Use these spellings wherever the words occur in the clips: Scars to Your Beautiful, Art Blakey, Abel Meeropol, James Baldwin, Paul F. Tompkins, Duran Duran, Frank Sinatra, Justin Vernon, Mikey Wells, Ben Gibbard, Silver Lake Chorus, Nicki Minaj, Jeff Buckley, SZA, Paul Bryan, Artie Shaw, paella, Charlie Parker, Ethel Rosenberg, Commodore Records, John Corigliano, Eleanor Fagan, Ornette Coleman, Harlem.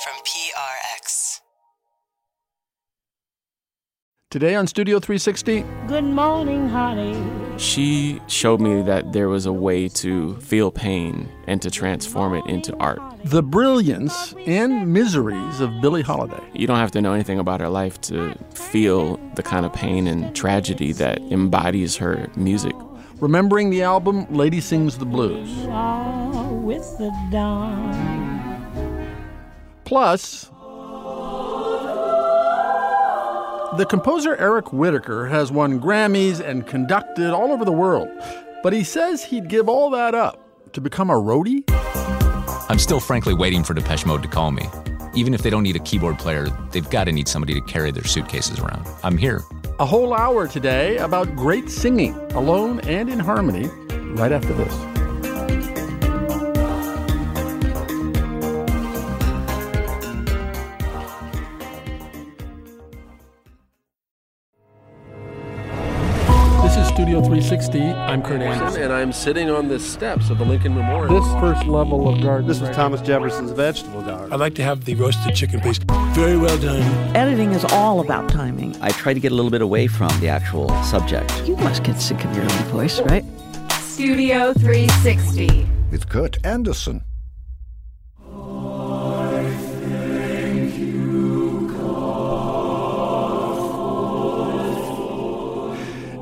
from PRX. Today on Studio 360. Good morning, honey. She showed me that there was a way to feel pain and to transform it into art. The brilliance and miseries of Billie Holiday. You don't have to know anything about her life to feel the kind of pain and tragedy that embodies her music. Remembering the album, Lady Sings the Blues. With the dawn. Plus, the composer Eric Whitacre has won Grammys and conducted all over the world, but he says he'd give all that up to become a roadie. I'm still frankly waiting for Depeche Mode to call me. Even if they don't need a keyboard player, they've got to need somebody to carry their suitcases around. I'm here. A whole hour today about great singing, alone and in harmony, right after this. Studio 360. I'm Kurt Anderson. And I'm sitting on the steps of the Lincoln Memorial. This first level of garden. This is right. Thomas Jefferson's vegetable garden. I'd like to have the roasted chicken, please. Very well done. Editing is all about timing. I try to get a little bit away from the actual subject. You must get sick of your own voice, right? Studio 360. With Kurt Anderson.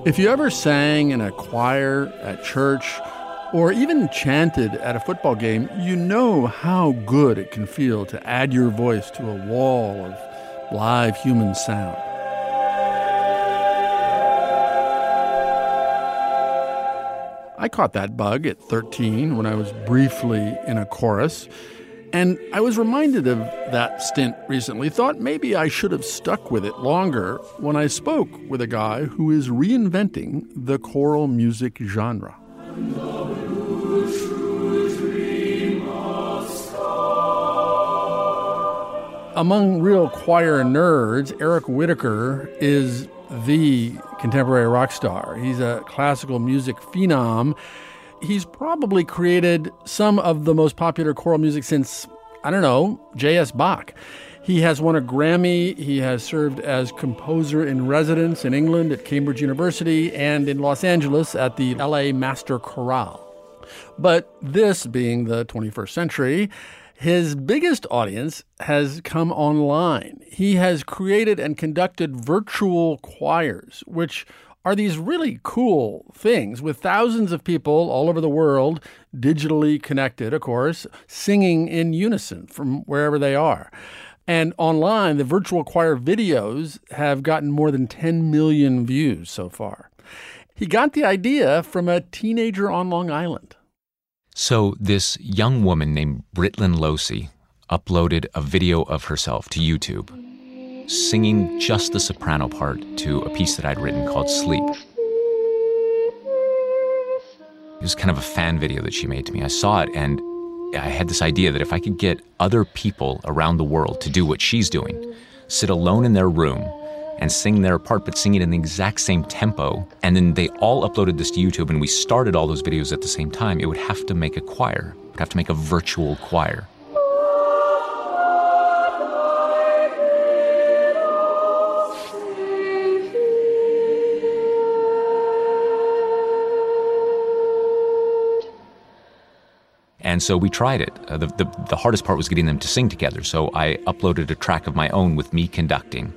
If you ever sang in a choir, at church, or even chanted at a football game, you know how good it can feel to add your voice to a wall of live human sound. I caught that bug at 13 when I was briefly in a chorus, and I was reminded of that stint recently, thought maybe I should have stuck with it longer when I spoke with a guy who is reinventing the choral music genre. Among real choir nerds, Eric Whitacre is the contemporary rock star. He's a classical music phenom. He's probably created some of the most popular choral music since, I don't know, J.S. Bach. He has won a Grammy. He has served as composer in residence in England at Cambridge University and in Los Angeles at the L.A. Master Chorale. But this being the 21st century, his biggest audience has come online. He has created and conducted virtual choirs, which are these really cool things with thousands of people all over the world, digitally connected, of course, singing in unison from wherever they are. And online, the virtual choir videos have gotten more than 10 million views so far. He got the idea from a teenager on Long Island. So this young woman named Britlyn Losey uploaded a video of herself to YouTube, singing just the soprano part to a piece that I'd written called Sleep. It was kind of a fan video that she made to me. I saw it, and I had this idea that if I could get other people around the world to do what she's doing, sit alone in their room and sing their part, but sing it in the exact same tempo, and then they all uploaded this to YouTube, and we started all those videos at the same time, it would have to make a choir. It would have to make a virtual choir. And so we tried it. The hardest part was getting them to sing together, so I uploaded a track of my own with me conducting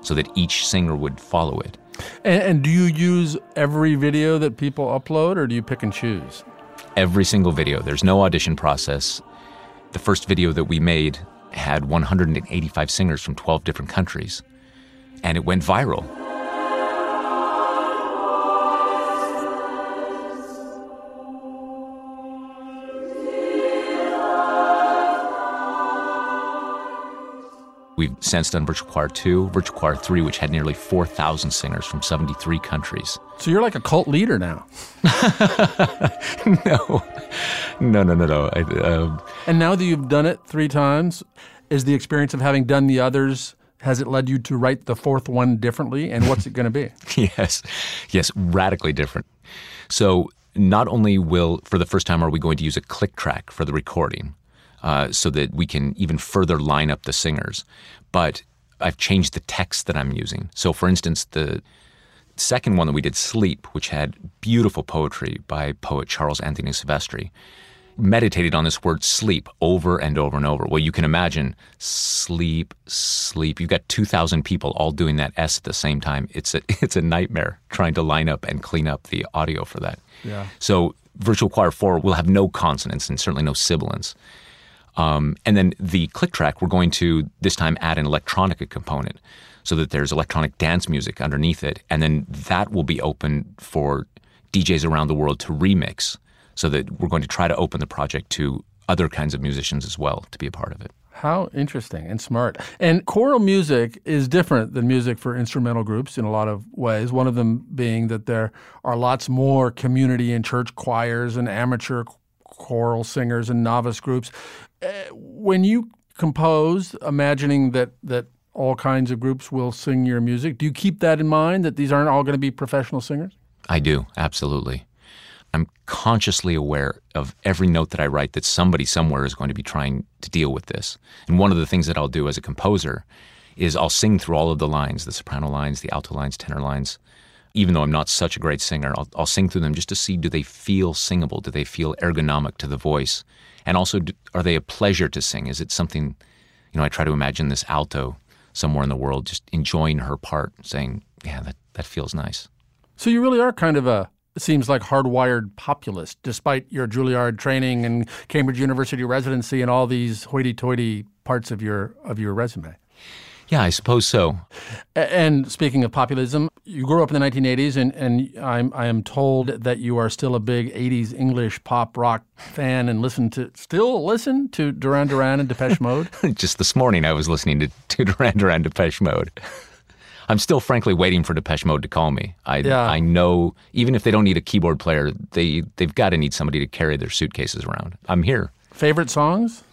so that each singer would follow it. And do you use every video that people upload, or do you pick and choose? Every single video. There's no audition process. The first video that we made had 185 singers from 12 different countries, and it went viral. We've since done Virtual Choir 2, Virtual Choir 3, which had nearly 4,000 singers from 73 countries. So you're like a cult leader now. No. And now that you've done it 3 times, is the experience of having done the others, has it led you to write the fourth one differently? And what's it going to be? Yes, radically different. So not only for the first time, are we going to use a click track for the recording, so that we can even further line up the singers. But I've changed the text that I'm using. So, for instance, the second one that we did, Sleep, which had beautiful poetry by poet Charles Anthony Silvestri, meditated on this word sleep over and over and over. Well, you can imagine sleep, sleep. You've got 2,000 people all doing that S at the same time. It's a nightmare trying to line up and clean up the audio for that. Yeah. So Virtual Choir 4 will have no consonants and certainly no sibilants. And then the click track, we're going to this time add an electronica component so that there's electronic dance music underneath it. And then that will be open for DJs around the world to remix, so that we're going to try to open the project to other kinds of musicians as well to be a part of it. How interesting and smart. And choral music is different than music for instrumental groups in a lot of ways, one of them being that there are lots more community and church choirs and amateur choral singers and novice groups. When you compose, imagining that all kinds of groups will sing your music, do you keep that in mind, that these aren't all going to be professional singers? I do, absolutely. I'm consciously aware of every note that I write that somebody somewhere is going to be trying to deal with this. And one of the things that I'll do as a composer is I'll sing through all of the lines, the soprano lines, the alto lines, tenor lines. Even though I'm not such a great singer, I'll sing through them just to see, do they feel singable? Do they feel ergonomic to the voice? And also, are they a pleasure to sing? Is it something, I try to imagine this alto somewhere in the world just enjoying her part, saying, yeah, that feels nice. So you really are kind of it seems like hardwired populist, despite your Juilliard training and Cambridge University residency and all these hoity-toity parts of your resume. Yeah, I suppose so. And speaking of populism, you grew up in the 1980s, and I am told that you are still a big 80s English pop rock fan and still listen to Duran Duran and Depeche Mode. Just this morning I was listening to Duran Duran, Depeche Mode. I'm still, frankly, waiting for Depeche Mode to call me. I know, even if they don't need a keyboard player, they've got to need somebody to carry their suitcases around. I'm here. Favorite songs?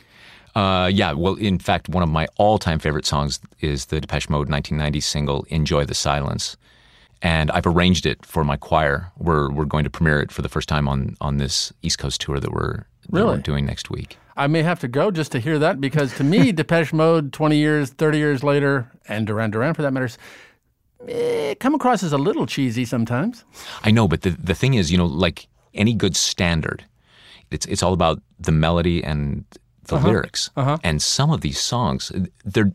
Yeah, well, in fact, one of my all-time favorite songs is the Depeche Mode 1990 single, Enjoy the Silence. And I've arranged it for my choir. We're going to premiere it for the first time on this East Coast tour that we're doing next week. I may have to go just to hear that, because to me, Depeche Mode 20 years, 30 years later, and Duran Duran for that matter, come across as a little cheesy sometimes. I know, but the thing is, like any good standard, it's all about the melody and the lyrics. And some of these songs,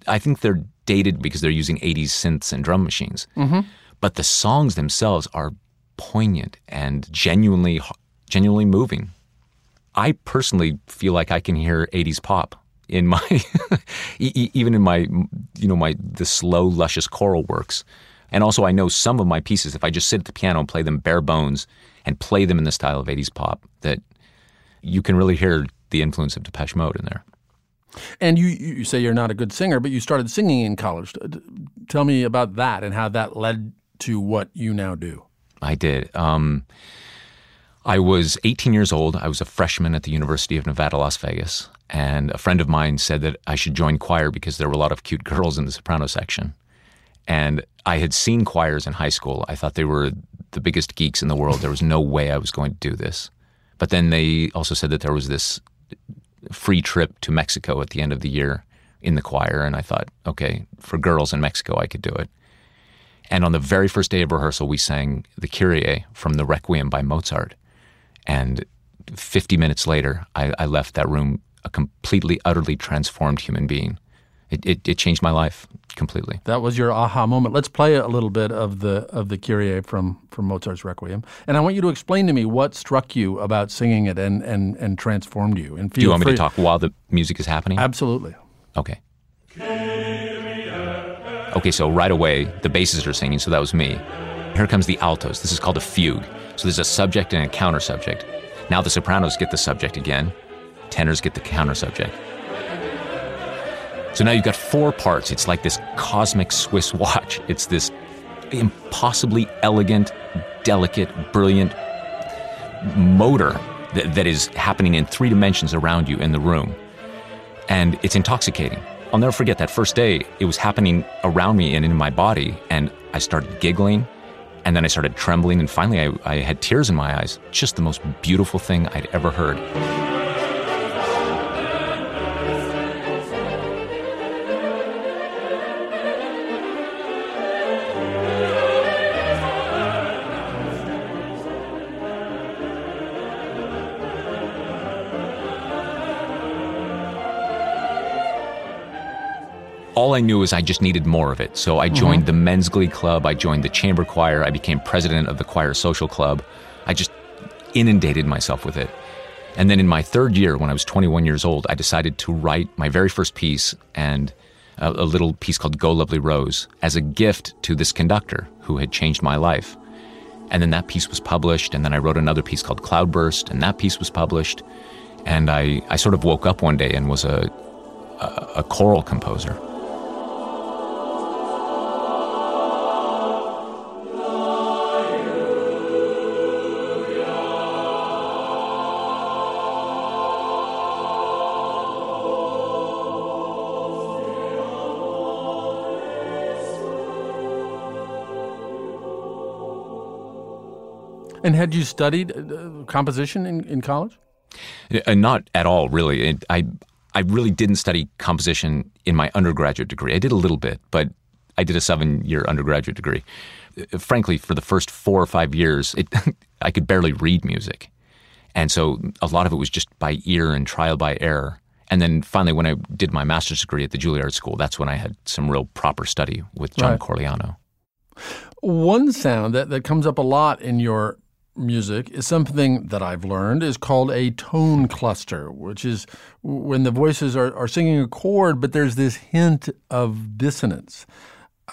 I think they're dated because they're using 80s synths and drum machines. Mm-hmm. But the songs themselves are poignant and genuinely moving. I personally feel like I can hear 80s pop in my, even in my, the slow, luscious choral works. And also, I know some of my pieces, if I just sit at the piano and play them bare bones and play them in the style of 80s pop, that you can really hear the influence of Depeche Mode in there. And you say you're not a good singer, but you started singing in college. Tell me about that and how that led to what you now do. I did. I was 18 years old. I was a freshman at the University of Nevada, Las Vegas. And a friend of mine said that I should join choir because there were a lot of cute girls in the soprano section. And I had seen choirs in high school. I thought they were the biggest geeks in the world. There was no way I was going to do this. But then they also said that there was this free trip to Mexico at the end of the year in the choir. And I thought, okay, for girls in Mexico, I could do it. And on the very first day of rehearsal, we sang the Kyrie from the Requiem by Mozart. And 50 minutes later, I left that room a completely, utterly transformed human being. It changed my life completely. That was your aha moment. Let's play a little bit of the Kyrie from Mozart's Requiem. And I want you to explain to me what struck you about singing it and transformed you. And do you want me to talk while the music is happening? Absolutely. Okay. Okay, so right away, the basses are singing, so that was me. Here comes the altos. This is called a fugue. So there's a subject and a counter subject. Now the sopranos get the subject again. Tenors get the counter subject. So now you've got four parts. It's like this cosmic Swiss watch. It's this impossibly elegant, delicate, brilliant motor that is happening in three dimensions around you in the room. And it's intoxicating. I'll never forget that first day. It was happening around me and in my body, and I started giggling, and then I started trembling, and finally I had tears in my eyes. Just the most beautiful thing I'd ever heard. all I knew is I just needed more of it. So I joined the men's glee club. I joined the chamber choir. I became president of the choir social club. I just inundated myself with it. And then in my third year, when I was 21 years old, I decided to write my very first piece, and a little piece called Go Lovely Rose, as a gift to this conductor who had changed my life. And then that piece was published, and then I wrote another piece called Cloudburst, and that piece was published. And I sort of woke up one day and was a choral composer. And had you studied composition in college? Not at all, really. I really didn't study composition in my undergraduate degree. I did a little bit, but I did a 7-year undergraduate degree. Frankly, for the first 4 or 5 years, I could barely read music. And so a lot of it was just by ear and trial by error. And then finally, when I did my master's degree at the Juilliard School, that's when I had some real proper study with John Corigliano. One sound that comes up a lot in your music is something that I've learned is called a tone cluster, which is when the voices are singing a chord, but there's this hint of dissonance.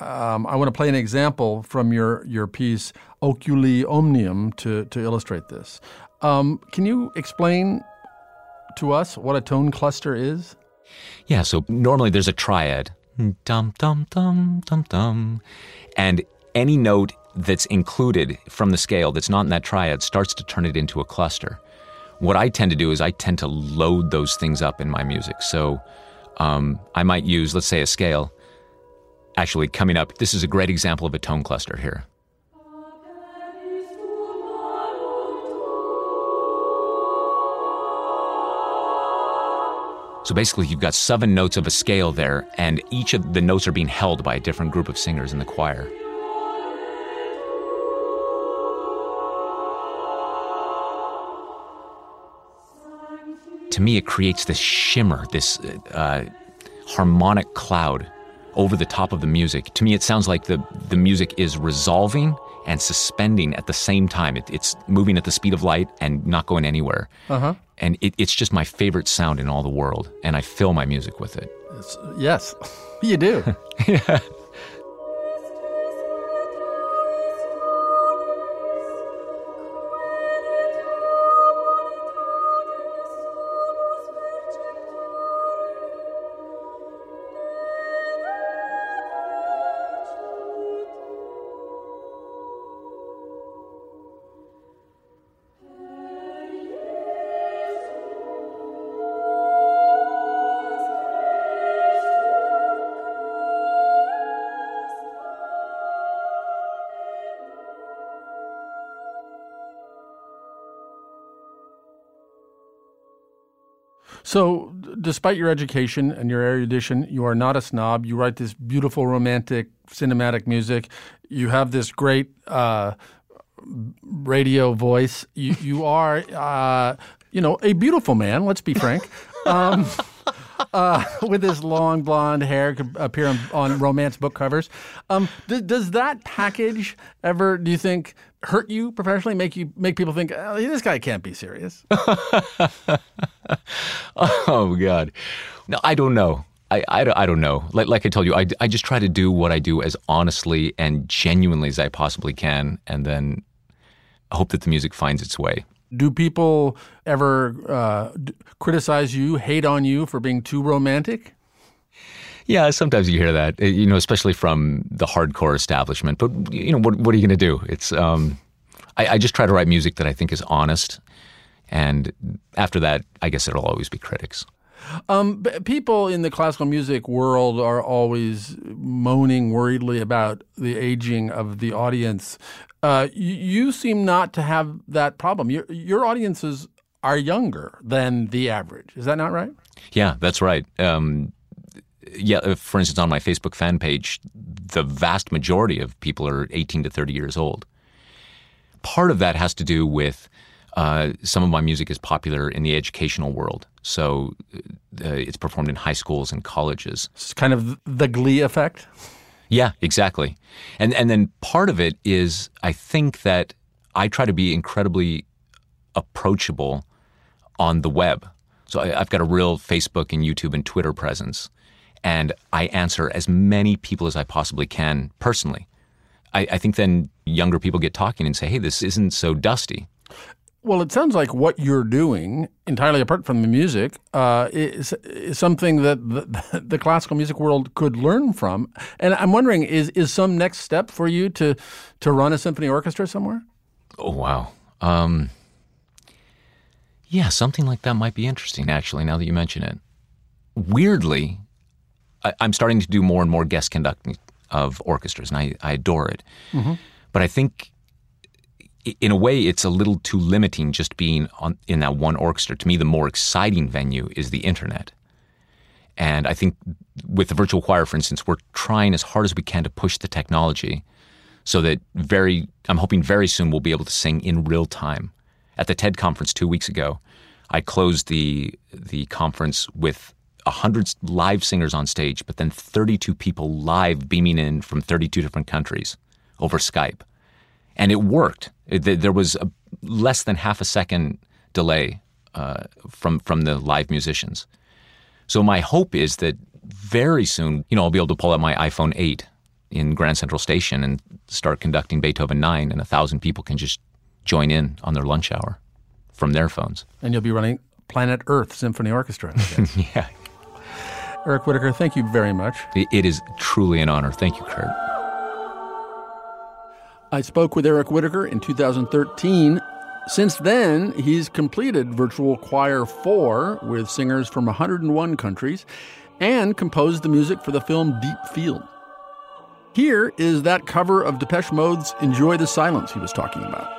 I want to play an example from your piece, Oculi Omnium, to illustrate this. Can you explain to us what a tone cluster is? Yeah, so normally there's a triad. Dum, dum, dum, dum, dum. And any note that's included from the scale that's not in that triad starts to turn it into a cluster. What I tend to do is I tend to load those things up in my music. So I might use, let's say, a scale. Actually, coming up, this is a great example of a tone cluster here. So basically, you've got 7 notes of a scale there, and each of the notes are being held by a different group of singers in the choir. To me, it creates this shimmer, this harmonic cloud over the top of the music. To me, it sounds like the music is resolving and suspending at the same time. It's moving at the speed of light and not going anywhere. And it's just my favorite sound in all the world, and I fill my music with it. Yes, you do. Yeah. So, despite your education and your erudition, you are not a snob. You write this beautiful, romantic, cinematic music. You have this great radio voice. You are, a beautiful man, let's be frank, with his long blonde hair, could appear on romance book covers. Does that package ever, do you think, hurt you professionally, make people think, oh, this guy can't be serious? Oh, God. No, I don't know. I don't know. Like I told you, I just try to do what I do as honestly and genuinely as I possibly can, and then hope that the music finds its way. Do people ever criticize you, hate on you for being too romantic? Yeah, sometimes you hear that, especially from the hardcore establishment. But, what are you going to do? It's I just try to write music that I think is honest. And after that, I guess it'll always be critics. People in the classical music world are always moaning worriedly about the aging of the audience. You seem not to have that problem. Your audiences are younger than the average. Is that not right? Yeah, that's right. For instance, on my Facebook fan page, the vast majority of people are 18 to 30 years old. Part of that has to do with Some of my music is popular in the educational world, so it's performed in high schools and colleges. It's kind of the Glee effect? Yeah, exactly. And then part of it is I think that I try to be incredibly approachable on the web. So I've got a real Facebook and YouTube and Twitter presence, and I answer as many people as I possibly can personally. I think then younger people get talking and say, hey, this isn't so dusty. Well, it sounds like what you're doing, entirely apart from the music, is something that the classical music world could learn from. And I'm wondering, is some next step for you to run a symphony orchestra somewhere? Oh, wow. Yeah, something like that might be interesting, actually, now that you mention it. Weirdly, I'm starting to do more and more guest conducting of orchestras, and I adore it. Mm-hmm. But I think in a way, it's a little too limiting just being in that one orchestra. To me, the more exciting venue is the internet. And I think with the virtual choir, for instance, we're trying as hard as we can to push the technology so that I'm hoping very soon we'll be able to sing in real time. At the TED conference 2 weeks ago, I closed the conference with 100 live singers on stage, but then 32 people live beaming in from 32 different countries over Skype. And it worked. There was a less than half a second delay from the live musicians. So my hope is that very soon, I'll be able to pull out my iPhone 8 in Grand Central Station and start conducting Beethoven 9, and 1,000 people can just join in on their lunch hour from their phones. And you'll be running Planet Earth Symphony Orchestra. Yeah. Eric Whitacre, thank you very much. It is truly an honor. Thank you, Kurt. I spoke with Eric Whitacre in 2013. Since then, he's completed Virtual Choir 4 with singers from 101 countries and composed the music for the film Deep Field. Here is that cover of Depeche Mode's Enjoy the Silence he was talking about.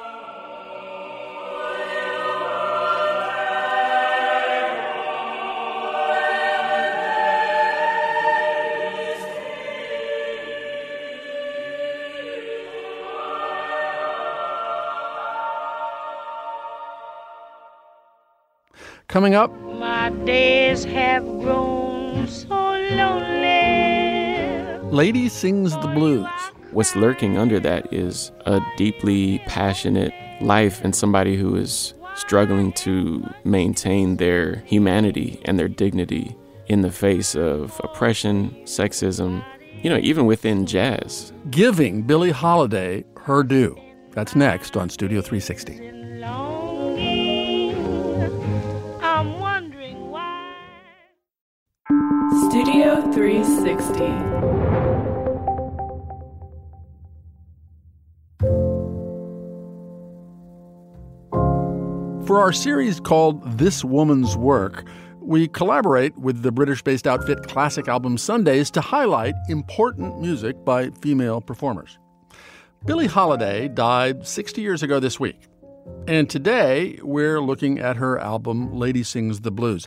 Coming up, my days have grown so lonely. Lady Sings the Blues. What's lurking under that is a deeply passionate life and somebody who is struggling to maintain their humanity and their dignity in the face of oppression, sexism, even within jazz. Giving Billie Holiday her due. That's next on Studio 360. Studio 360. For our series called This Woman's Work, we collaborate with the British-based outfit Classic Album Sundays to highlight important music by female performers. Billie Holiday died 60 years ago this week, and today we're looking at her album Lady Sings the Blues.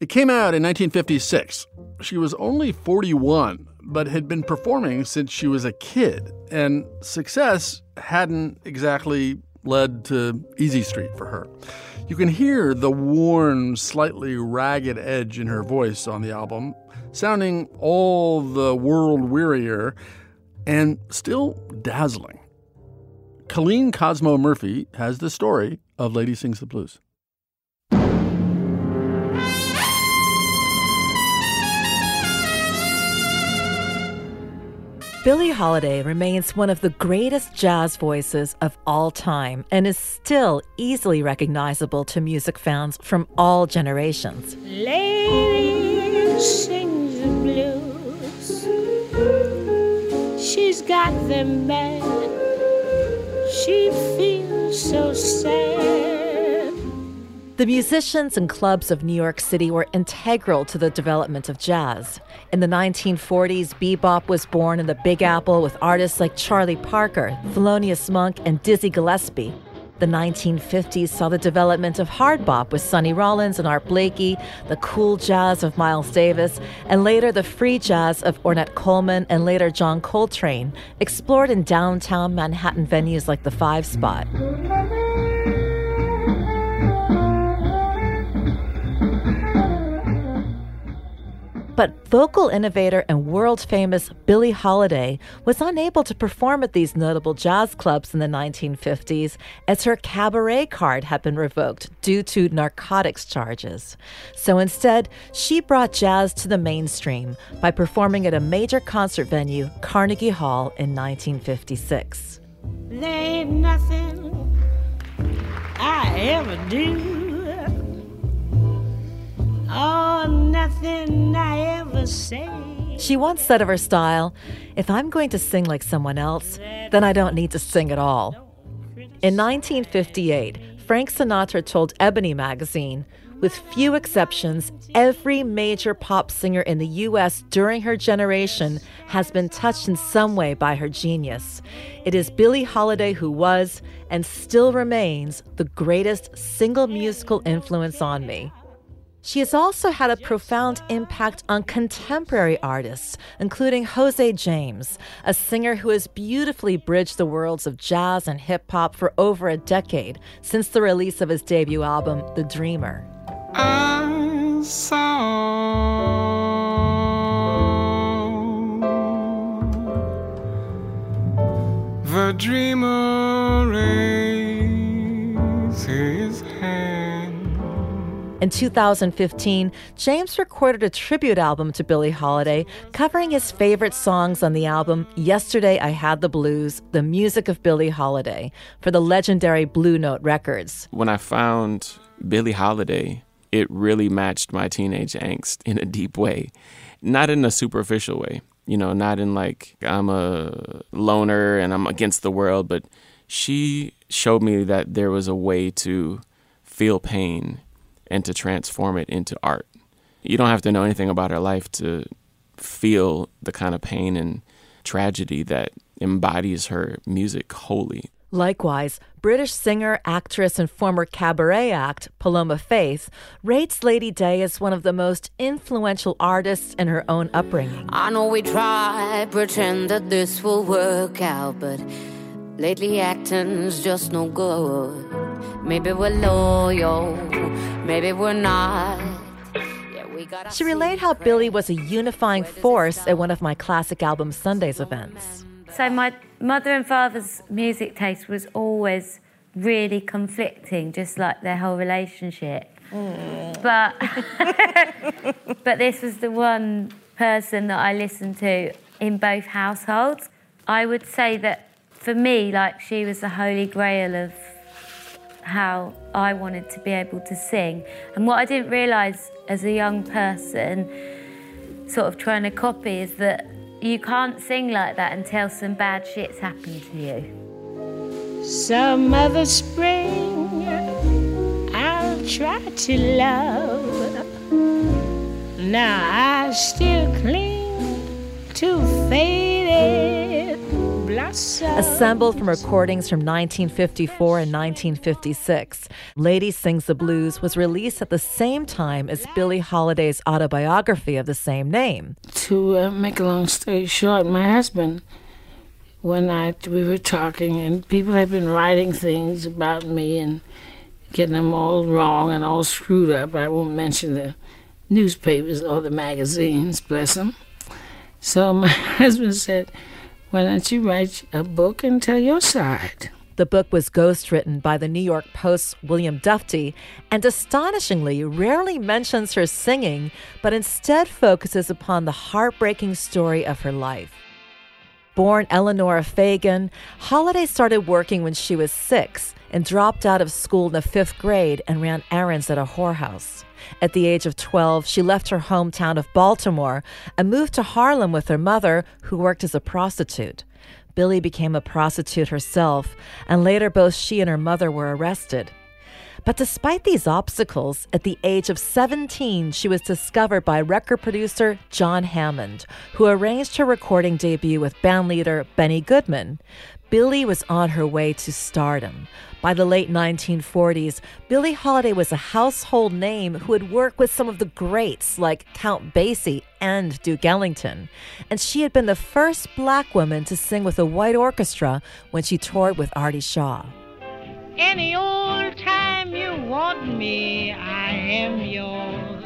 It came out in 1956. She was only 41, but had been performing since she was a kid, and success hadn't exactly led to easy street for her. You can hear the worn, slightly ragged edge in her voice on the album, sounding all the world wearier and still dazzling. Colleen Cosmo Murphy has the story of Lady Sings the Blues. Billie Holiday remains one of the greatest jazz voices of all time and is still easily recognizable to music fans from all generations. Lady sings the blues. She's got them bad. She feels so sad. The musicians and clubs of New York City were integral to the development of jazz. In the 1940s, bebop was born in the Big Apple with artists like Charlie Parker, Thelonious Monk, and Dizzy Gillespie. The 1950s saw the development of hard bop with Sonny Rollins and Art Blakey, the cool jazz of Miles Davis, and later the free jazz of Ornette Coleman and later John Coltrane, explored in downtown Manhattan venues like the Five Spot. But vocal innovator and world-famous Billie Holiday was unable to perform at these notable jazz clubs in the 1950s, as her cabaret card had been revoked due to narcotics charges. So instead, she brought jazz to the mainstream by performing at a major concert venue, Carnegie Hall, in 1956. There ain't nothing I ever do, oh, nothing I ever say. She once said of her style, if I'm going to sing like someone else, then I don't need to sing at all. In 1958, Frank Sinatra told Ebony magazine, with few exceptions, every major pop singer in the U.S. during her generation has been touched in some way by her genius. It is Billie Holiday who was, and still remains, the greatest single musical influence on me. She has also had a profound impact on contemporary artists, including Jose James, a singer who has beautifully bridged the worlds of jazz and hip-hop for over a decade since the release of his debut album, The Dreamer. I saw the dreamer raise his hand. In 2015, James recorded a tribute album to Billie Holiday, covering his favorite songs on the album Yesterday I Had the Blues, The Music of Billie Holiday, for the legendary Blue Note Records. When I found Billie Holiday, it really matched my teenage angst in a deep way. Not in a superficial way, you know, not in like I'm a loner and I'm against the world, but she showed me that there was a way to feel pain and to transform it into art. You don't have to know anything about her life to feel the kind of pain and tragedy that embodies her music wholly. Likewise, British singer, actress, and former cabaret act Paloma Faith rates Lady Day as one of the most influential artists in her own upbringing. I know we try, pretend that this will work out, but lately acting's just no good. Maybe we're loyal, maybe we're not. Yeah, she relayed how Billie was a unifying force at one of my Classic Album Sundays events. So my mother and father's music taste was always really conflicting, just like their whole relationship. But this was the one person that I listened to in both households. I would say that for me, like, she was the holy grail of how I wanted to be able to sing. And what I didn't realise as a young person, sort of trying to copy, is that you can't sing like that until some bad shit's happened to you. Some other spring I'll try to love. Now I still cling to faded. Assembled from recordings from 1954 and 1956, Lady Sings the Blues was released at the same time as Billie Holiday's autobiography of the same name. To make a long story short, my husband, one night we were talking, and people had been writing things about me and getting them all wrong and all screwed up. I won't mention the newspapers or the magazines, bless them. So my husband said, why don't you write a book and tell your side? The book was ghostwritten by the New York Post's William Dufty and astonishingly rarely mentions her singing, but instead focuses upon the heartbreaking story of her life. Born Eleanor Fagan, Holiday started working when she was 6 and dropped out of school in the 5th grade and ran errands at a whorehouse. At the age of 12, she left her hometown of Baltimore and moved to Harlem with her mother, who worked as a prostitute. Billie became a prostitute herself, and later both she and her mother were arrested. But despite these obstacles, at the age of 17, she was discovered by record producer John Hammond, who arranged her recording debut with bandleader Benny Goodman. Billie was on her way to stardom. By the late 1940s, Billie Holiday was a household name who had worked with some of the greats like Count Basie and Duke Ellington. And she had been the first black woman to sing with a white orchestra when she toured with Artie Shaw. Any old time you want me, I am yours.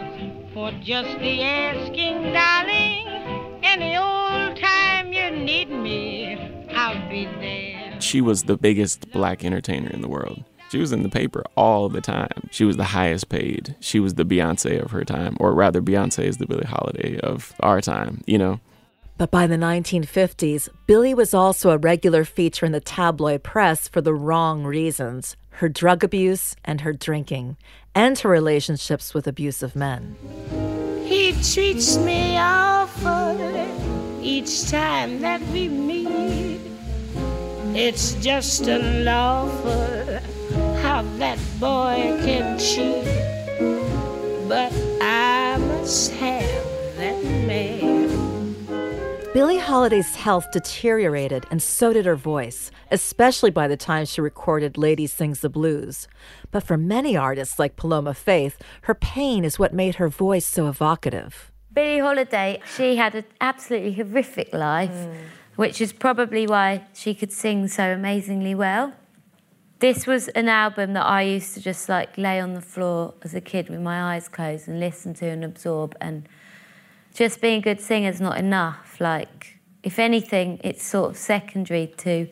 You're just the asking, darling. Any old time you need me, I'll be there. She was the biggest black entertainer in the world. She was in the paper all the time. She was the highest paid. She was the Beyonce of her time, or rather Beyonce is the Billie Holiday of our time, you know. But by the 1950s, Billie was also a regular feature in the tabloid press for the wrong reasons. Her drug abuse and her drinking, and her relationships with abusive men. He treats me awful each time that we meet. It's just unlawful how that boy can cheat. But I must have that man. Billie Holiday's health deteriorated, and so did her voice, especially by the time she recorded Lady Sings the Blues. But for many artists like Paloma Faith, her pain is what made her voice so evocative. Billie Holiday, she had an absolutely horrific life, which is probably why she could sing so amazingly well. This was an album that I used to just like lay on the floor as a kid with my eyes closed and listen to and absorb, and just being a good singer is not enough. Like, if anything, it's sort of secondary to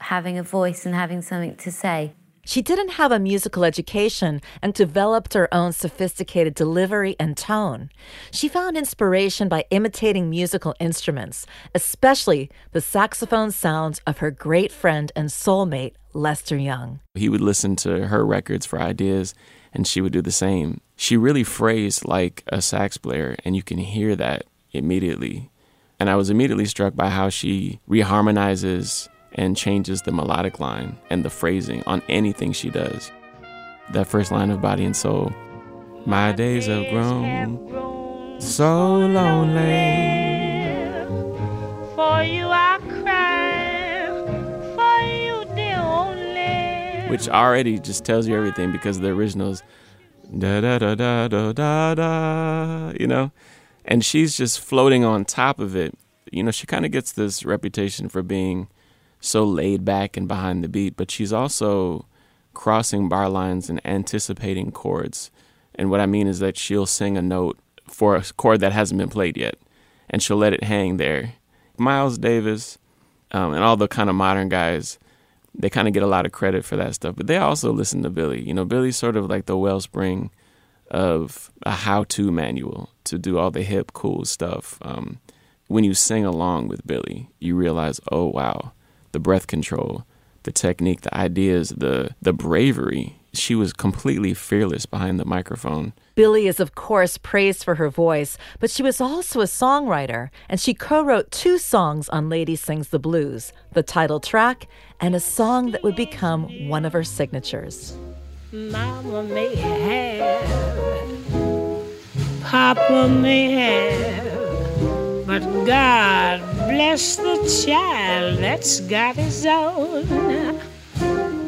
having a voice and having something to say. She didn't have a musical education and developed her own sophisticated delivery and tone. She found inspiration by imitating musical instruments, especially the saxophone sounds of her great friend and soulmate, Lester Young. He would listen to her records for ideas, and she would do the same. She really phrased like a sax player, and you can hear that immediately. And I was immediately struck by how she reharmonizes and changes the melodic line and the phrasing on anything she does. That first line of Body and Soul. My days have grown so lonely. For you I cry, for you the only. Which already just tells you everything, because the original's da da da da da da da, you know, and she's just floating on top of it. You know, she kind of gets this reputation for being so laid back and behind the beat, but she's also crossing bar lines and anticipating chords. And what I mean is that she'll sing a note for a chord that hasn't been played yet, and she'll let it hang there. Miles Davis and all the kind of modern guys, they kind of get a lot of credit for that stuff, but they also listen to Billie. You know, Billie's sort of like the wellspring of a how-to manual to do all the hip, cool stuff. When you sing along with Billie, you realize, oh, wow, the breath control, the technique, the ideas, the bravery. She was completely fearless behind the microphone. Billie is, of course, praised for her voice, but she was also a songwriter, and she co-wrote 2 songs on Lady Sings the Blues, the title track, and a song that would become one of her signatures. Mama may have, Papa may have, but God bless the child that's got his own.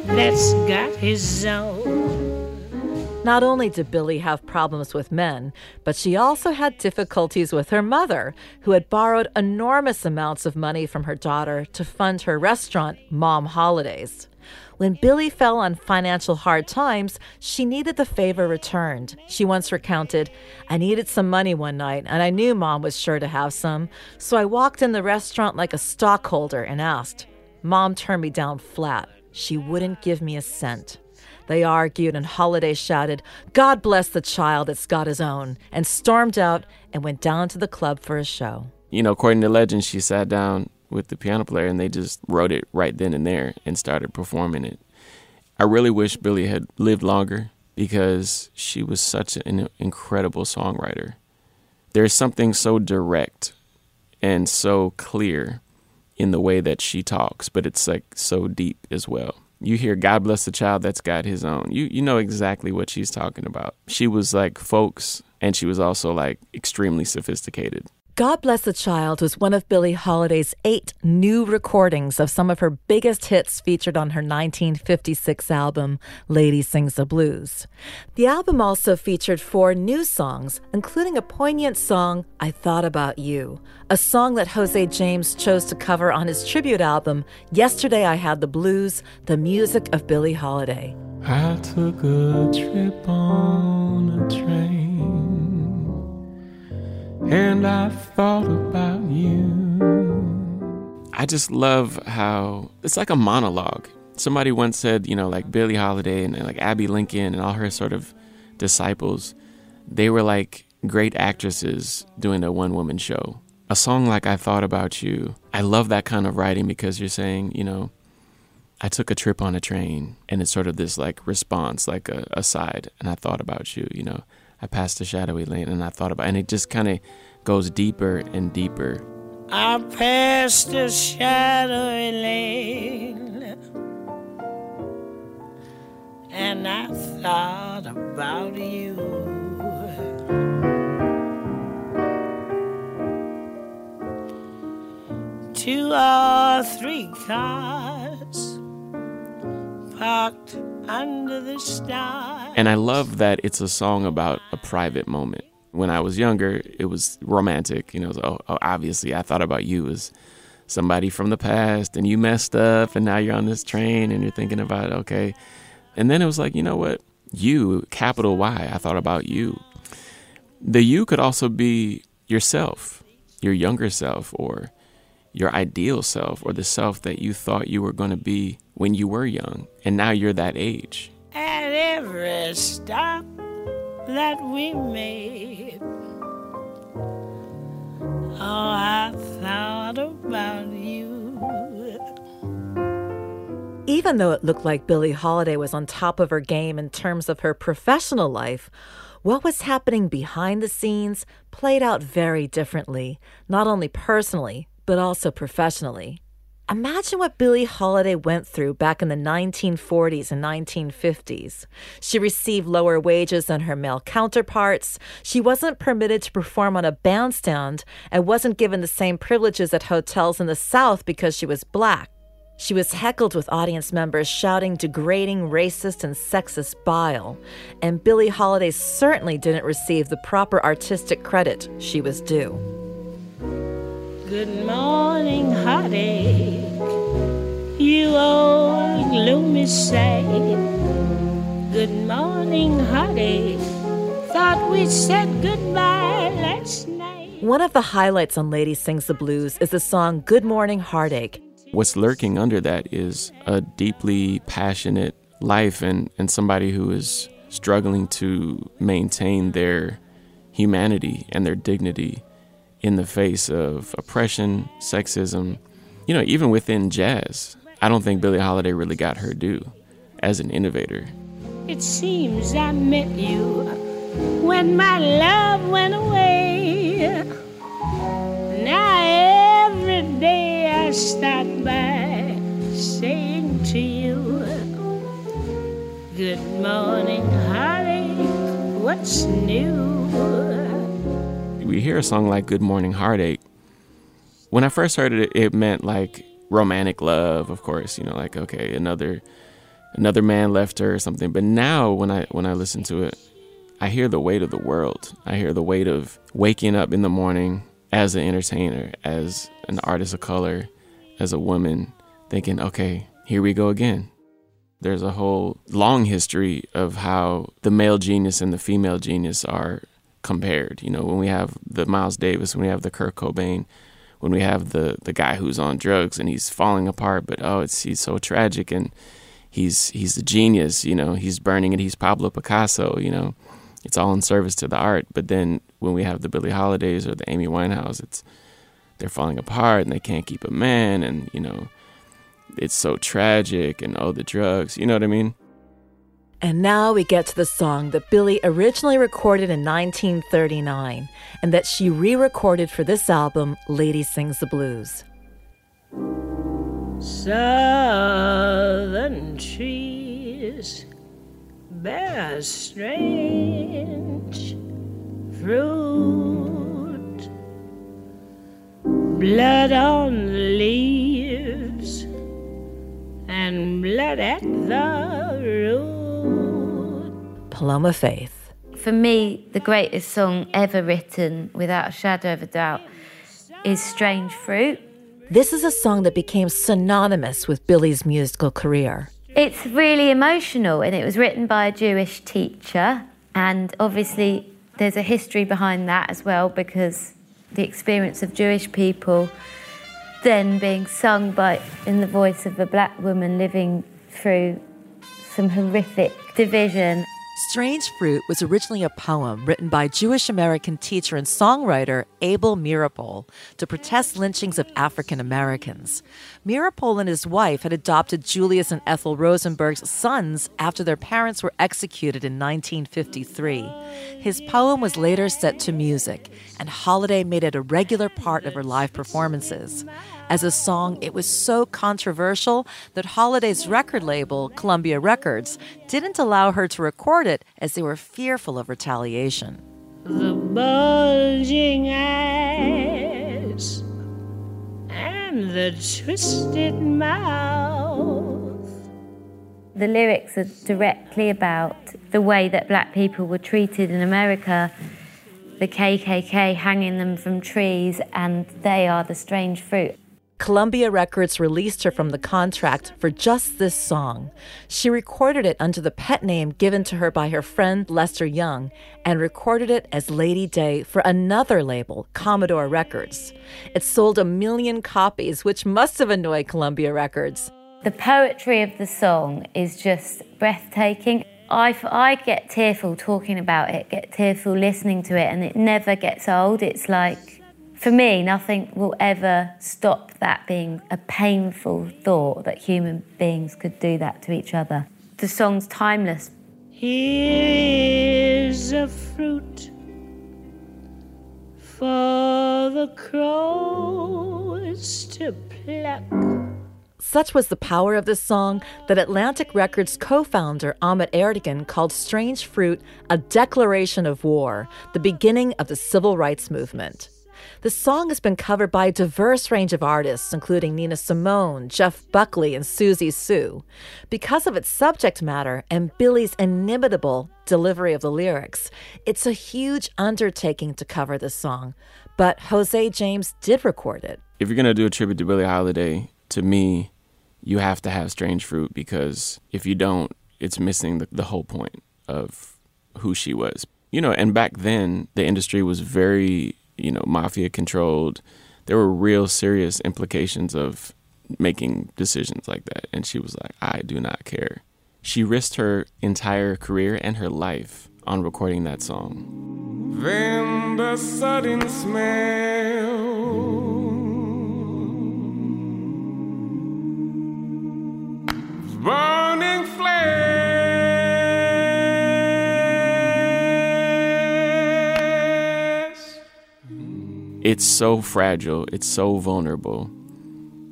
That's got his own. Not only did Billie have problems with men, but she also had difficulties with her mother, who had borrowed enormous amounts of money from her daughter to fund her restaurant, Mom Holidays. When Billie fell on financial hard times, she needed the favor returned. She once recounted, "I needed some money one night, and I knew Mom was sure to have some, so I walked in the restaurant like a stockholder and asked. Mom turned me down flat. She wouldn't give me a cent." They argued, and Holiday shouted, "God bless the child that's got his own," and stormed out and went down to the club for a show. You know, according to legend, she sat down with the piano player and they just wrote it right then and there and started performing it. I really wish Billie had lived longer, because she was such an incredible songwriter. There's something so direct and so clear in the way that she talks, but it's like so deep as well. You hear "God bless the child that's got his own." You know exactly what she's talking about. She was like folks, and she was also like extremely sophisticated. God Bless the Child was one of Billie Holiday's 8 new recordings of some of her biggest hits featured on her 1956 album, Lady Sings the Blues. The album also featured 4 new songs, including a poignant song, I Thought About You, a song that Jose James chose to cover on his tribute album, Yesterday I Had the Blues, the music of Billie Holiday. I took a trip on a train and I thought about you. I just love how it's like a monologue. Somebody once said, like Billie Holiday and like Abby Lincoln and all her sort of disciples, they were like great actresses doing a one-woman show. A song like I Thought About You, I love that kind of writing because you're saying, I took a trip on a train, and it's sort of this like response, like a side, and I thought about you, I passed a shadowy lane and I thought about, and it just kind of goes deeper and deeper. I passed a shadowy lane and I thought about you. Two or three cars parked under the stars. And I love that it's a song about a private moment. When I was younger, it was romantic. Obviously, I thought about you as somebody from the past, and you messed up, and now you're on this train, and you're thinking about, okay. And then it was like, you know what? You, capital Y, I thought about you. The you could also be yourself, your younger self, or your ideal self, or the self that you thought you were going to be when you were young, and now you're that age. At every stop that we made, oh, I thought about you. Even though it looked like Billie Holiday was on top of her game in terms of her professional life, what was happening behind the scenes played out very differently, not only personally, but also professionally. Imagine what Billie Holiday went through back in the 1940s and 1950s. She received lower wages than her male counterparts. She wasn't permitted to perform on a bandstand and wasn't given the same privileges at hotels in the South because she was black. She was heckled with audience members shouting degrading, racist, and sexist bile. And Billie Holiday certainly didn't receive the proper artistic credit she was due. Good morning, heartache, you old gloomy sight. Good morning, heartache, thought we said goodbye last night. One of the highlights on Lady Sings the Blues is the song Good Morning, Heartache. What's lurking under that is a deeply passionate life and somebody who is struggling to maintain their humanity and their dignity in the face of oppression, sexism, even within jazz. I don't think Billie Holiday really got her due as an innovator. It seems I met you when my love went away. Now every day I stop by saying to you, good morning, Holly, what's new? We hear a song like Good Morning Heartache. When I first heard it, it meant like romantic love, of course, like, okay, another man left her or something. But now when I listen to it, I hear the weight of the world. I hear the weight of waking up in the morning as an entertainer, as an artist of color, as a woman, thinking, okay, here we go again. There's a whole long history of how the male genius and the female genius are compared, when we have the Miles Davis, when we have the Kurt Cobain, when we have the guy who's on drugs and he's falling apart, but he's so tragic and he's a genius, he's burning it, he's Pablo Picasso, it's all in service to the art. But then when we have the Billie Holidays or the Amy Winehouse, they're falling apart and they can't keep a man, and it's so tragic, and the drugs, you know what I mean? And now we get to the song that Billie originally recorded in 1939 and that she re-recorded for this album, Lady Sings the Blues. Southern trees bear strange fruit, blood on the leaves and blood at the root. Paloma Faith. For me, the greatest song ever written, without a shadow of a doubt, is Strange Fruit. This is a song that became synonymous with Billie's musical career. It's really emotional, and it was written by a Jewish teacher, and obviously There's a history behind that as well, because the experience of Jewish people then being sung by, in the voice of a black woman living through some horrific division. Strange Fruit was originally a poem written by Jewish American teacher and songwriter Abel Meeropol to protest lynchings of African Americans. Meeropol and his wife had adopted Julius and Ethel Rosenberg's sons after their parents were executed in 1953. His poem was later set to music, and Holiday made it a regular part of her live performances. As a song, it was so controversial that Holiday's record label, Columbia Records, didn't allow her to record it as they were fearful of retaliation. The bulging eyes and the twisted mouth. The lyrics are directly about the way that black people were treated in America. The KKK hanging them from trees, and they are the strange fruit. Columbia Records released her from the contract for just this song. She recorded it under the pet name given to her by her friend Lester Young and recorded it as Lady Day for another label, Commodore Records. It sold 1 million copies, which must have annoyed Columbia Records. The poetry of the song is just breathtaking. I get tearful talking about it, get tearful listening to it, and it never gets old. It's like, for me, nothing will ever stop that being a painful thought that human beings could do that to each other. The song's timeless. Here is a fruit for the crows to pluck. Such was the power of this song that Atlantic Records co-founder Ahmet Ertegun called Strange Fruit a declaration of war, the beginning of the civil rights movement. The song has been covered by a diverse range of artists, including Nina Simone, Jeff Buckley, and Susie Sue. Because of its subject matter and Billie's inimitable delivery of the lyrics, it's a huge undertaking to cover this song. But Jose James did record it. If you're going to do a tribute to Billie Holiday, to me, you have to have Strange Fruit, because if you don't, it's missing the whole point of who she was. You know, and back then, the industry was very, mafia-controlled. There were real serious implications of making decisions like that. And she was like, I do not care. She risked her entire career and her life on recording that song. Then the sudden smell burning flesh. It's so fragile, it's so vulnerable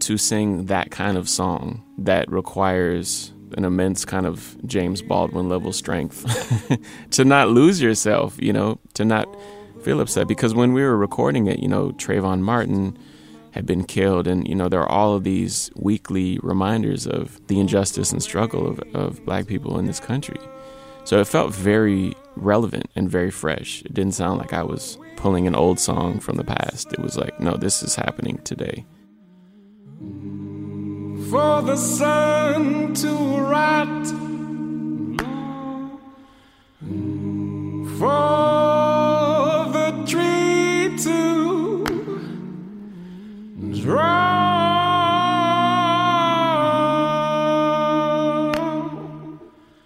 to sing that kind of song that requires an immense kind of James Baldwin level strength to not lose yourself, to not feel upset. Because when we were recording it, Trayvon Martin had been killed, and there are all of these weekly reminders of the injustice and struggle of black people in this country. So it felt very relevant and very fresh. It didn't sound like I was pulling an old song from the past. It was like, no, this is happening today. For the sun to rot, for the tree to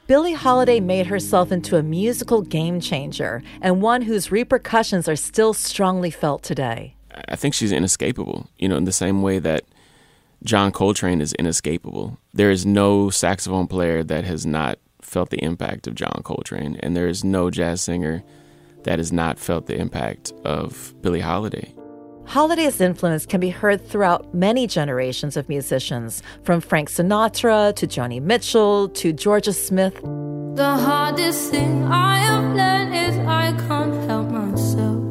Billie Holiday made herself into a musical game changer, and one whose repercussions are still strongly felt today. I think she's inescapable, in the same way that John Coltrane is inescapable. There is no saxophone player that has not felt the impact of John Coltrane, and there is no jazz singer that has not felt the impact of Billie Holiday. Holiday's influence can be heard throughout many generations of musicians, from Frank Sinatra to Joni Mitchell to Georgia Smith. The hardest thing I have learned is I can't help myself.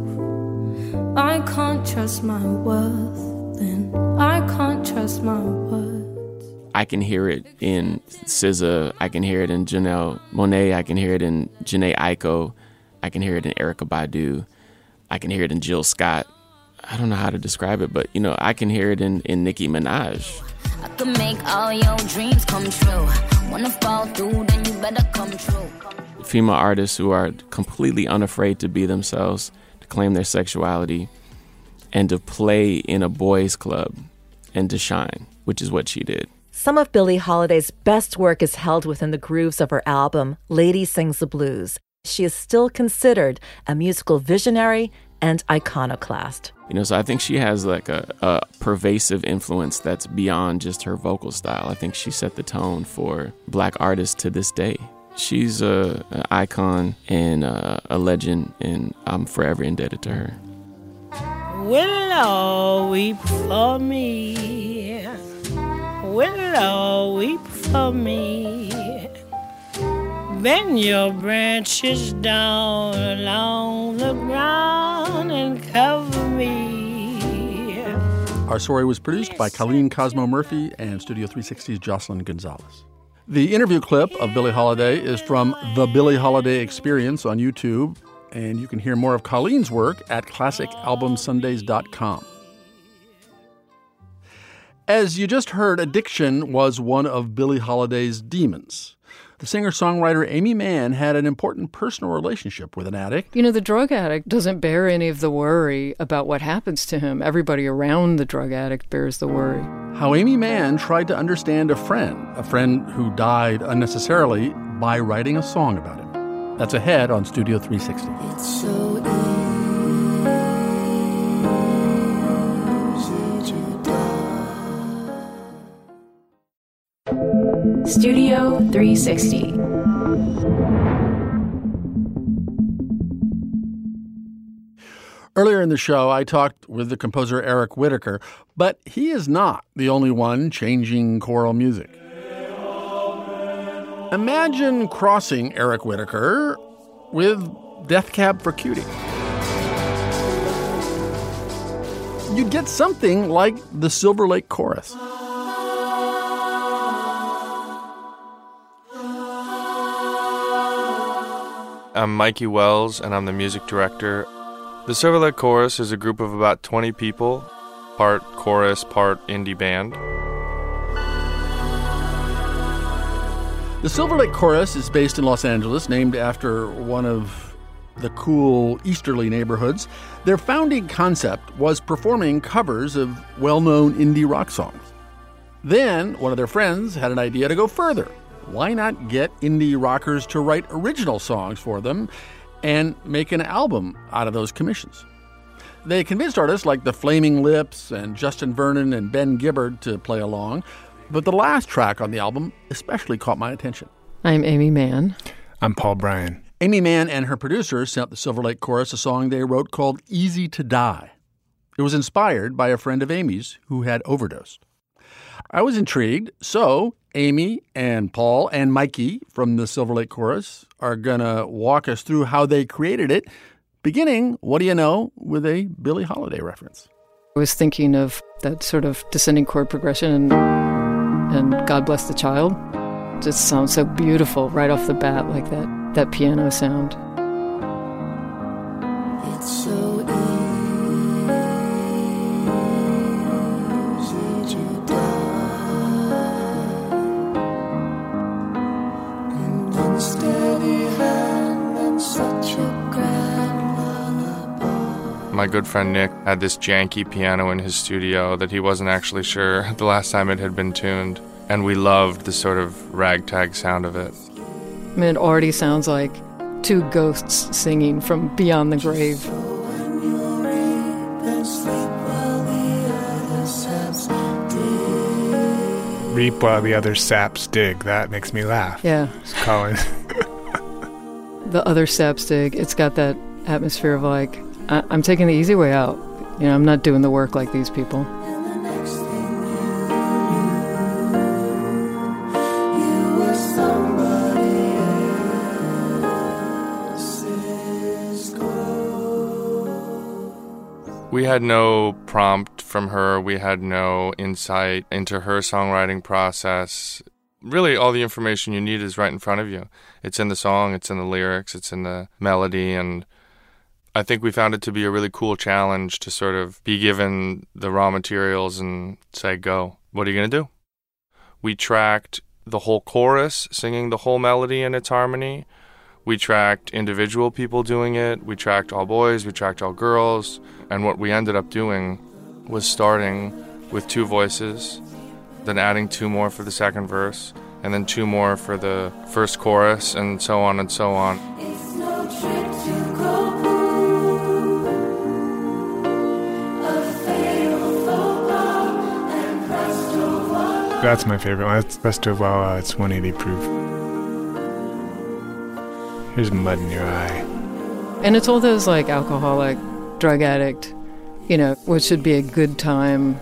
I can't trust my worth, and I can't trust my words. I can hear it in SZA. I can hear it in Janelle Monáe. I can hear it in Jhené Aiko. I can hear it in Erykah Badu. I can hear it in Jill Scott. I don't know how to describe it, but, I can hear it in Nicki Minaj. I can make all your dreams come true. Wanna fall through, then you better come true. female artists who are completely unafraid to be themselves, to claim their sexuality, and to play in a boys' club and to shine, which is what she did. Some of Billie Holiday's best work is held within the grooves of her album, Lady Sings the Blues. She is still considered a musical visionary and iconoclast. You know, so I think she has like a pervasive influence that's beyond just her vocal style. I think she set the tone for Black artists to this day. She's an icon and a legend, and I'm forever indebted to her. Willow, weep for me. Willow, weep for me. Bend your branches down along the ground and cover me. Our story was produced by Colleen Cosmo Murphy and Studio 360's Jocelyn Gonzalez. The interview clip of Billie Holiday is from The Billie Holiday Experience on YouTube, and you can hear more of Colleen's work at classicalbumsundays.com. As you just heard, addiction was one of Billie Holiday's demons. The singer-songwriter Aimee Mann had an important personal relationship with an addict. You know, the drug addict doesn't bear any of the worry about what happens to him. Everybody around the drug addict bears the worry. How Aimee Mann tried to understand a friend who died unnecessarily, by writing a song about him. That's ahead on Studio 360. It's so easy. Studio 360. Earlier in the show, I talked with the composer Eric Whitacre, but he is not the only one changing choral music. Imagine crossing Eric Whitacre with Death Cab for Cutie. You'd get something like the Silver Lake Chorus. I'm Mikey Wells, and I'm the music director. The Silver Lake Chorus is a group of about 20 people, part chorus, part indie band. The Silver Lake Chorus is based in Los Angeles, named after one of the cool easterly neighborhoods. Their founding concept was performing covers of well-known indie rock songs. Then one of their friends had an idea to go further. Why not get indie rockers to write original songs for them and make an album out of those commissions? They convinced artists like the Flaming Lips and Justin Vernon and Ben Gibbard to play along, but the last track on the album especially caught my attention. I'm Aimee Mann. I'm Paul Bryan. Aimee Mann and her producer sent the Silver Lake Chorus a song they wrote called Easy to Die. It was inspired by a friend of Amy's who had overdosed. I was intrigued, so Aimee and Paul and Mikey from the Silver Lake Chorus are going to walk us through how they created it, beginning, what do you know, with a Billie Holiday reference. I was thinking of that sort of descending chord progression and God Bless the Child. It just sounds so beautiful right off the bat, like that piano sound. It's so easy. My good friend Nick had this janky piano in his studio that he wasn't actually sure the last time it had been tuned, and we loved the sort of ragtag sound of it. I mean, it already sounds like two ghosts singing from beyond the grave. Reap while the other saps dig. That makes me laugh. Yeah. It's Colin. The other saps dig. It's got that atmosphere of like, I'm taking the easy way out. You know, I'm not doing the work like these people. We had no prompt from her. We had no insight into her songwriting process. Really, all the information you need is right in front of you. It's in the song, it's in the lyrics, it's in the melody, and I think we found it to be a really cool challenge to sort of be given the raw materials and say, go, what are you going to do? We tracked the whole chorus, singing the whole melody in its harmony. We tracked individual people doing it. We tracked all boys. We tracked all girls. And what we ended up doing was starting with 2 voices, then adding 2 more for the second verse, and then 2 more for the first chorus, and so on and so on. It's no trip to Kobu, a fatal faux pas, and presto voila. That's my favorite one. That's presto voila. It's 180 proof. Here's mud in your eye. And it's all those like alcoholic, drug addict, you know, what should be a good time,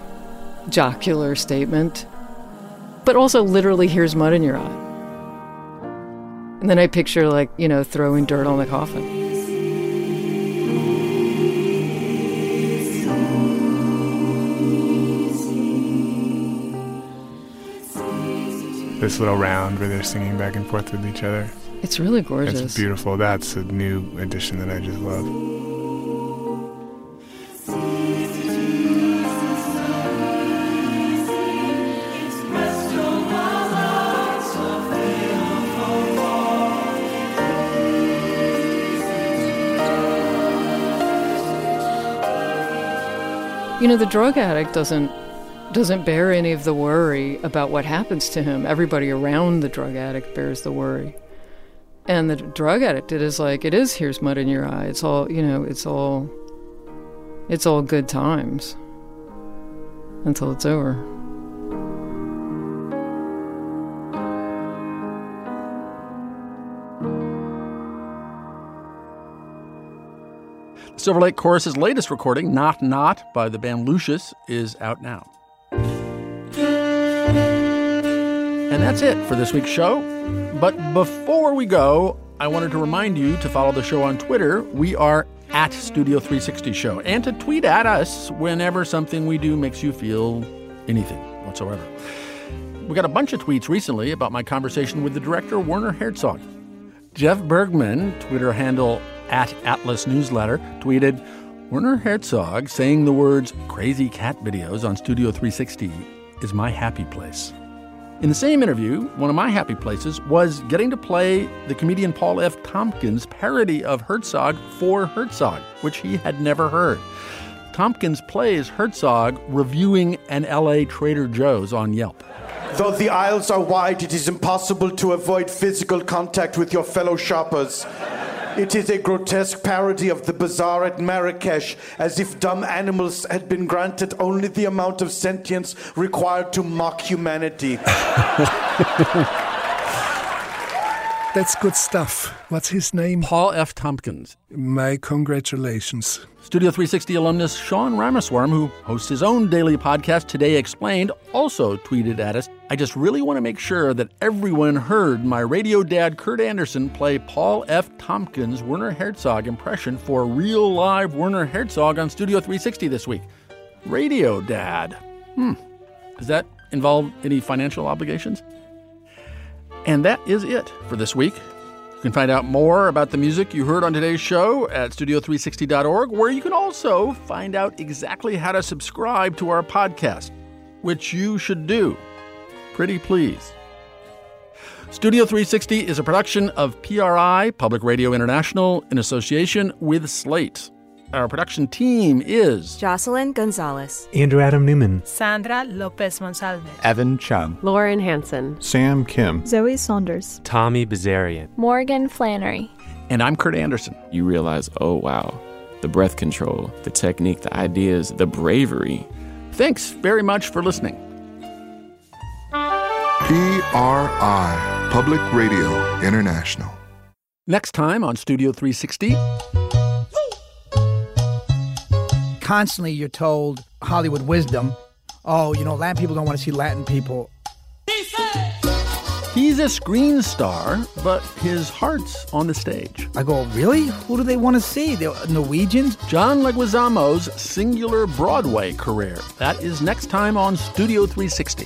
jocular statement. But also literally, here's mud in your eye. And then I picture, like, you know, throwing dirt on the coffin. This little round where they're singing back and forth with each other. It's really gorgeous. It's beautiful. That's a new addition that I just love. You know, the drug addict doesn't bear any of the worry about what happens to him. Everybody around the drug addict bears the worry. And the drug addict, it is here's mud in your eye. It's all, you know, it's all good times until it's over. Silver Lake Chorus's latest recording, Knot Knot, by the band Lucius, is out now. And that's it for this week's show. But before we go, I wanted to remind you to follow the show on Twitter. We are at Studio 360 Show. And to tweet at us whenever something we do makes you feel anything whatsoever. We got a bunch of tweets recently about my conversation with the director, Werner Herzog. Jeff Bergman, Twitter handle at Atlas Newsletter, tweeted, Werner Herzog saying the words crazy cat videos on Studio 360 is my happy place. In the same interview, one of my happy places was getting to play the comedian Paul F. Tompkins' parody of Herzog for Herzog, which he had never heard. Tompkins plays Herzog reviewing an L.A. Trader Joe's on Yelp. Though the aisles are wide, it is impossible to avoid physical contact with your fellow shoppers. It is a grotesque parody of the bazaar at Marrakesh, as if dumb animals had been granted only the amount of sentience required to mock humanity. That's good stuff. What's his name? Paul F. Tompkins. My congratulations. Studio 360 alumnus Sean Ramaswarm, who hosts his own daily podcast, Today Explained, also tweeted at us, I just really want to make sure that everyone heard my radio dad, Kurt Anderson, play Paul F. Tompkins' Werner Herzog impression for real live Werner Herzog on Studio 360 this week. Radio dad. Does that involve any financial obligations? And that is it for this week. You can find out more about the music you heard on today's show at studio360.org, where you can also find out exactly how to subscribe to our podcast, which you should do. Pretty please. Studio 360 is a production of PRI, Public Radio International, in association with Slate. Our production team is Jocelyn Gonzalez, Andrew Adam Newman, Sandra Lopez-Monsalve, Evan Chung, Lauren Hansen, Sam Kim, Zoe Saunders, Tommy Bazarian, Morgan Flannery. And I'm Kurt Anderson. You realize, oh, wow, the breath control, the technique, the ideas, the bravery. Thanks very much for listening. PRI, Public Radio International. Next time on Studio 360... Constantly you're told Hollywood wisdom. Oh, you know, Latin people don't want to see Latin people. He's a screen star, but his heart's on the stage. I go, really? Who do they want to see? The Norwegians? John Leguizamo's singular Broadway career. That is next time on Studio 360.